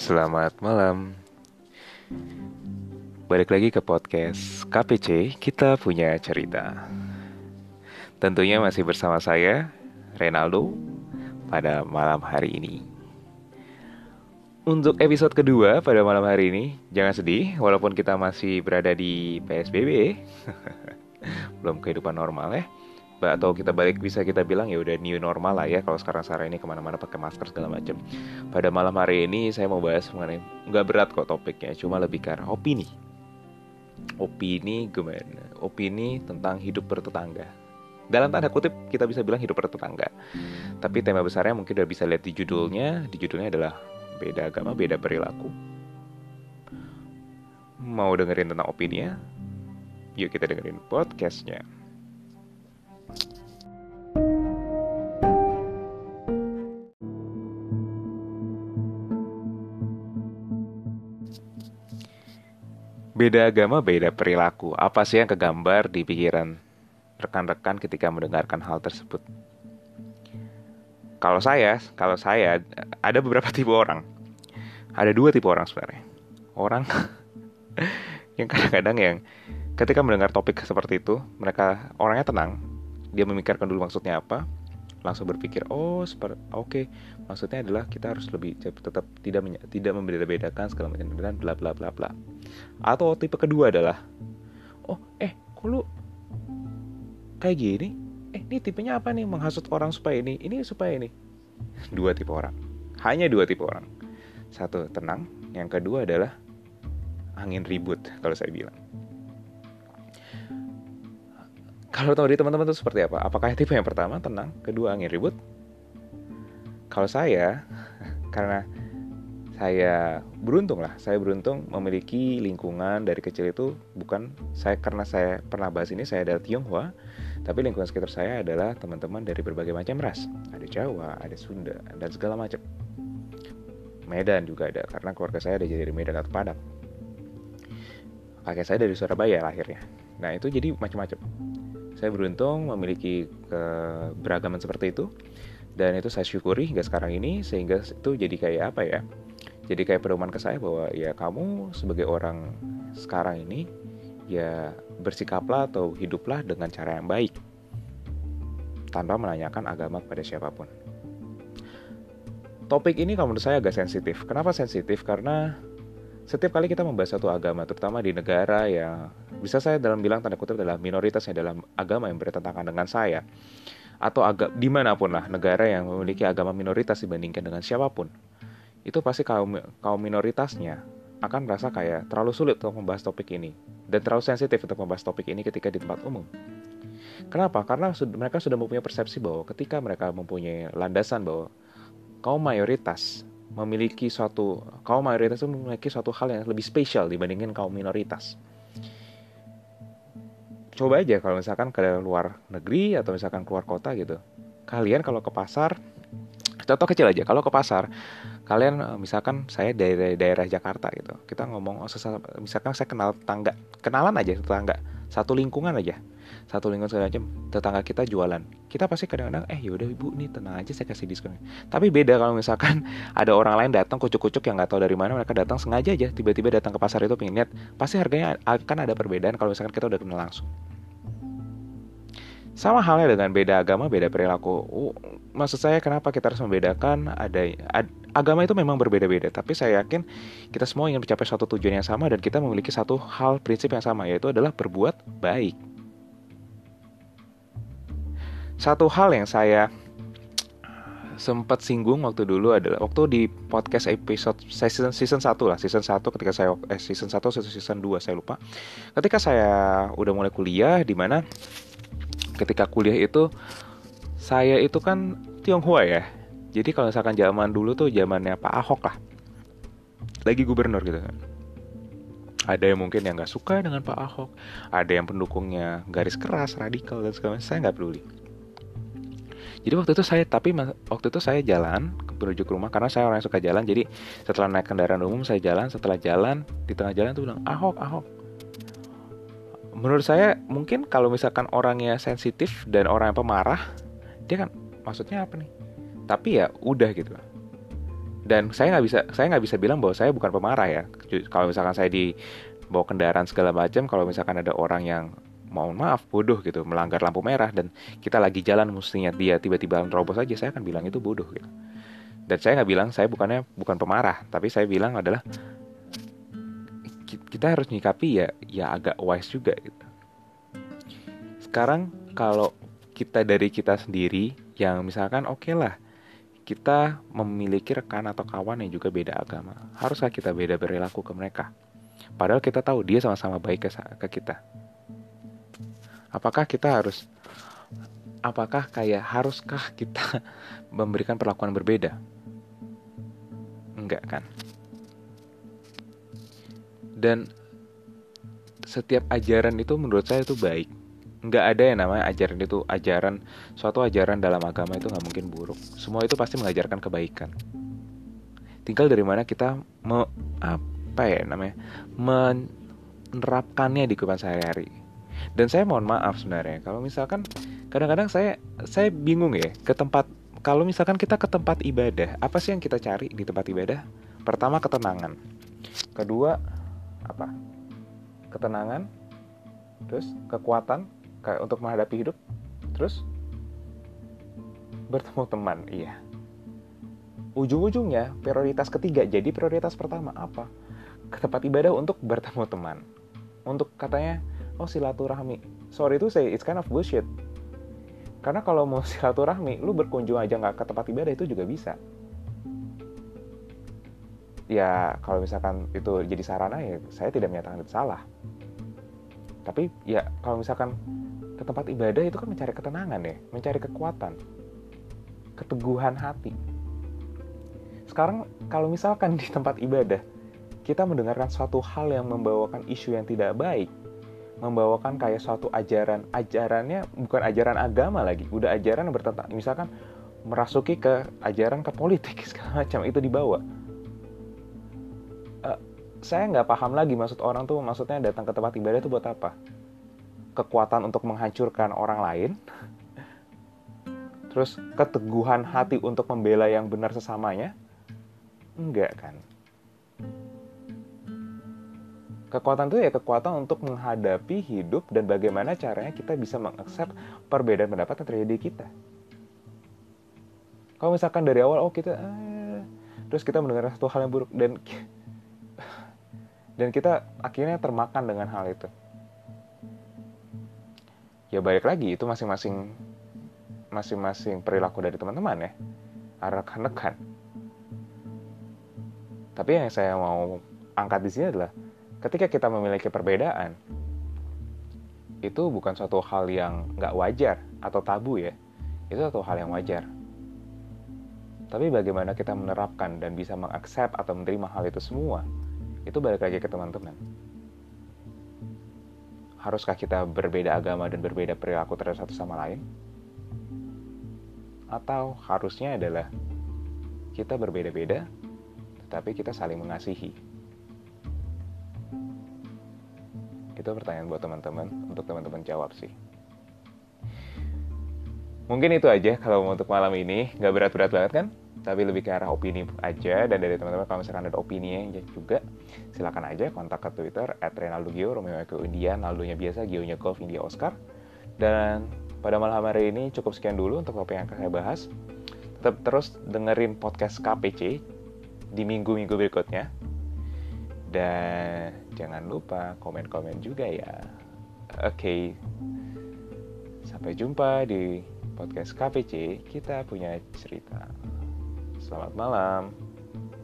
Selamat malam. Balik lagi ke podcast KPC, kita punya cerita. Tentunya masih bersama saya, Renaldo, pada malam hari ini. Untuk episode kedua pada malam hari ini, jangan sedih, walaupun kita masih berada di PSBB. Belum kehidupan normal ya, atau kita balik bisa kita bilang ya udah new normal lah ya. Kalau sekarang ini kemana-mana pakai masker segala macam. Pada malam hari ini saya mau bahas mengenai, nggak berat kok topiknya, cuma lebih karena opini gimana? Opini tentang hidup bertetangga. Dalam tanda kutip kita bisa bilang hidup bertetangga. Tapi tema besarnya mungkin udah bisa lihat di judulnya. Di judulnya adalah beda agama, beda perilaku. Mau dengerin tentang opini ya? Yuk kita dengerin podcastnya. Beda agama, beda perilaku. Apa sih yang kegambar di pikiran rekan-rekan ketika mendengarkan hal tersebut? Kalau saya ada beberapa tipe orang. Ada dua tipe orang sebenarnya. Orang yang kadang-kadang yang ketika mendengar topik seperti itu, mereka orangnya tenang. Dia memikirkan dulu maksudnya apa, langsung berpikir, oke. Maksudnya adalah kita harus lebih tetap tidak membeda-bedakan segala macam dan bla bla bla bla. Atau tipe kedua adalah kok lu kayak gini? Ini tipenya apa nih, menghasut orang supaya ini supaya ini. Dua tipe orang. Hanya dua tipe orang. Satu tenang, yang kedua adalah angin ribut kalau saya bilang. Kalau tahu di teman-teman itu seperti apa? Apakah tipe yang pertama tenang, kedua angin ribut? Kalau saya, karena saya beruntung memiliki lingkungan dari kecil itu bukan saya, karena saya pernah bahas ini, saya dari Tionghoa, tapi lingkungan sekitar saya adalah teman-teman dari berbagai macam ras. Ada Jawa, ada Sunda, dan segala macam. Medan juga ada, karena keluarga saya ada dari Medan atau Padang. Kakek saya dari Surabaya lahirnya. Nah itu jadi macam-macam. Saya beruntung memiliki keberagaman seperti itu, dan itu saya syukuri hingga sekarang ini, sehingga itu jadi kayak apa ya, jadi kayak pedoman ke saya bahwa ya kamu sebagai orang sekarang ini ya bersikaplah atau hiduplah dengan cara yang baik tanpa menanyakan agama kepada siapapun. Topik ini kalau menurut saya agak sensitif. Kenapa sensitif? Karena setiap kali kita membahas satu agama, terutama di negara yang bisa saya dalam bilang tanda kutip adalah minoritasnya dalam agama yang bertentangan dengan saya, atau dimanapun lah negara yang memiliki agama minoritas dibandingkan dengan siapapun, itu pasti kaum minoritasnya akan merasa kayak terlalu sulit untuk membahas topik ini dan terlalu sensitif untuk membahas topik ini ketika di tempat umum. Kenapa? Karena mereka sudah mempunyai persepsi bahwa ketika mereka mempunyai landasan bahwa kaum mayoritas memiliki suatu hal yang lebih spesial dibandingkan kaum minoritas. Coba aja kalau misalkan ke luar negeri atau misalkan keluar kota gitu. Kalian kalau ke pasar, contoh kecil aja, kalau ke pasar, kalian misalkan saya dari daerah Jakarta gitu. Kita ngomong misalkan saya kenal tetangga, kenalan aja tetangga, satu lingkungan aja. Satu lingkungan segala macam, tetangga kita jualan. Kita pasti kadang-kadang, yaudah ibu nih tenang aja saya kasih diskon. Tapi beda kalau misalkan ada orang lain datang kucuk-kucuk yang gak tahu dari mana, mereka datang sengaja aja, tiba-tiba datang ke pasar itu pengen lihat. Pasti harganya akan ada perbedaan kalau misalkan kita udah kenal langsung. Sama halnya dengan beda agama, beda perilaku. Maksud saya kenapa kita harus membedakan, agama itu memang berbeda-beda. Tapi saya yakin kita semua ingin mencapai suatu tujuan yang sama, dan kita memiliki satu hal prinsip yang sama, yaitu adalah berbuat baik. Satu hal yang saya sempat singgung waktu dulu adalah waktu di podcast episode season 1 ketika saya season 1 atau season 2 saya lupa. Ketika saya udah mulai kuliah, di mana ketika kuliah itu saya itu kan Tionghoa ya. Jadi kalau misalkan zaman dulu tuh zamannya Pak Ahok lah. Lagi gubernur gitu kan. Ada yang mungkin yang enggak suka dengan Pak Ahok, ada yang pendukungnya garis keras, radikal dan segala macam. Saya enggak peduli. Jadi waktu itu saya jalan menuju ke rumah, karena saya orang yang suka jalan. Jadi setelah naik kendaraan umum saya jalan, setelah jalan di tengah jalan tuh bilang Ahok. Menurut saya mungkin kalau misalkan orangnya sensitif dan orang yang pemarah, dia kan maksudnya apa nih? Tapi ya udah gitu. Dan saya nggak bisa bilang bahwa saya bukan pemarah ya. Kalau misalkan saya dibawa kendaraan segala macam, kalau misalkan ada orang yang mohon maaf bodoh gitu, melanggar lampu merah dan kita lagi jalan mestinya dia tiba-tiba menerobos aja, saya akan bilang itu bodoh gitu. Dan saya nggak bilang saya bukan pemarah, tapi saya bilang adalah kita harus nyikapi ya agak wise juga gitu. Sekarang kalau kita dari kita sendiri yang misalkan oke lah, kita memiliki rekan atau kawan yang juga beda agama, haruskah kita beda perilaku ke mereka? Padahal kita tahu dia sama-sama baik ke kita. Haruskah kita memberikan perlakuan berbeda? Enggak kan? Dan setiap ajaran itu menurut saya itu baik. Enggak ada yang namanya ajaran itu suatu ajaran dalam agama itu enggak mungkin buruk. Semua itu pasti mengajarkan kebaikan. Tinggal dari mana kita menerapkannya di kehidupan sehari-hari. Dan saya mohon maaf sebenarnya kalau misalkan kadang-kadang saya bingung ya ke tempat, kalau misalkan kita ke tempat ibadah, apa sih yang kita cari di tempat ibadah? Pertama ketenangan. Kedua apa? Ketenangan. Terus kekuatan untuk menghadapi hidup. Terus bertemu teman. Iya. Ujung-ujungnya prioritas ketiga. Jadi prioritas pertama apa? Ke tempat ibadah untuk bertemu teman. Untuk katanya silaturahmi. Sorry to say, it's kind of bullshit. Karena kalau mau silaturahmi, lu berkunjung aja nggak ke tempat ibadah itu juga bisa. Ya, kalau misalkan itu jadi sarana ya, saya tidak menyatakan itu salah. Tapi ya, kalau misalkan ke tempat ibadah itu kan mencari ketenangan ya, mencari kekuatan, keteguhan hati. Sekarang kalau misalkan di tempat ibadah, kita mendengarkan suatu hal yang membawakan isu yang tidak baik, membawakan kayak suatu ajarannya bukan ajaran agama lagi, udah ajaran yang bertentangan, misalkan merasuki ke ajaran ke politik segala macam itu dibawa. Saya nggak paham lagi maksud orang tuh, maksudnya datang ke tempat ibadah itu buat apa? Kekuatan untuk menghancurkan orang lain, terus keteguhan hati untuk membela yang benar sesamanya, enggak kan? Kekuatan itu ya kekuatan untuk menghadapi hidup dan bagaimana caranya kita bisa mengaccept perbedaan pendapat yang terjadi di kita. Kalau misalkan dari awal terus kita mendengar satu hal yang buruk dan kita akhirnya termakan dengan hal itu. Ya balik lagi itu masing-masing perilaku dari teman-teman ya, rekan-rekan. Tapi yang saya mau angkat di sini adalah ketika kita memiliki perbedaan, itu bukan suatu hal yang nggak wajar atau tabu ya. Itu suatu hal yang wajar. Tapi bagaimana kita menerapkan dan bisa mengaccept atau menerima hal itu semua, itu balik lagi ke teman-teman. Haruskah kita berbeda agama dan berbeda perilaku terhadap satu sama lain? Atau harusnya adalah kita berbeda-beda, tetapi kita saling mengasihi? Itu pertanyaan buat teman-teman, untuk teman-teman jawab sih. Mungkin itu aja kalau untuk malam ini, nggak berat-berat banget kan? Tapi lebih ke arah opini aja, dan dari teman-teman kalau misalkan ada opini yang juga, silakan aja kontak ke Twitter @renaldogio, Romeo Eko Indian, Naldonya biasa, Gionya Golf, India Oscar. Dan pada malam hari ini cukup sekian dulu untuk topik yang akan saya bahas. Tetap terus dengerin podcast KPC di minggu-minggu berikutnya. Dan jangan lupa komen-komen juga ya. Oke. Sampai jumpa di podcast KPC. Kita punya cerita. Selamat malam.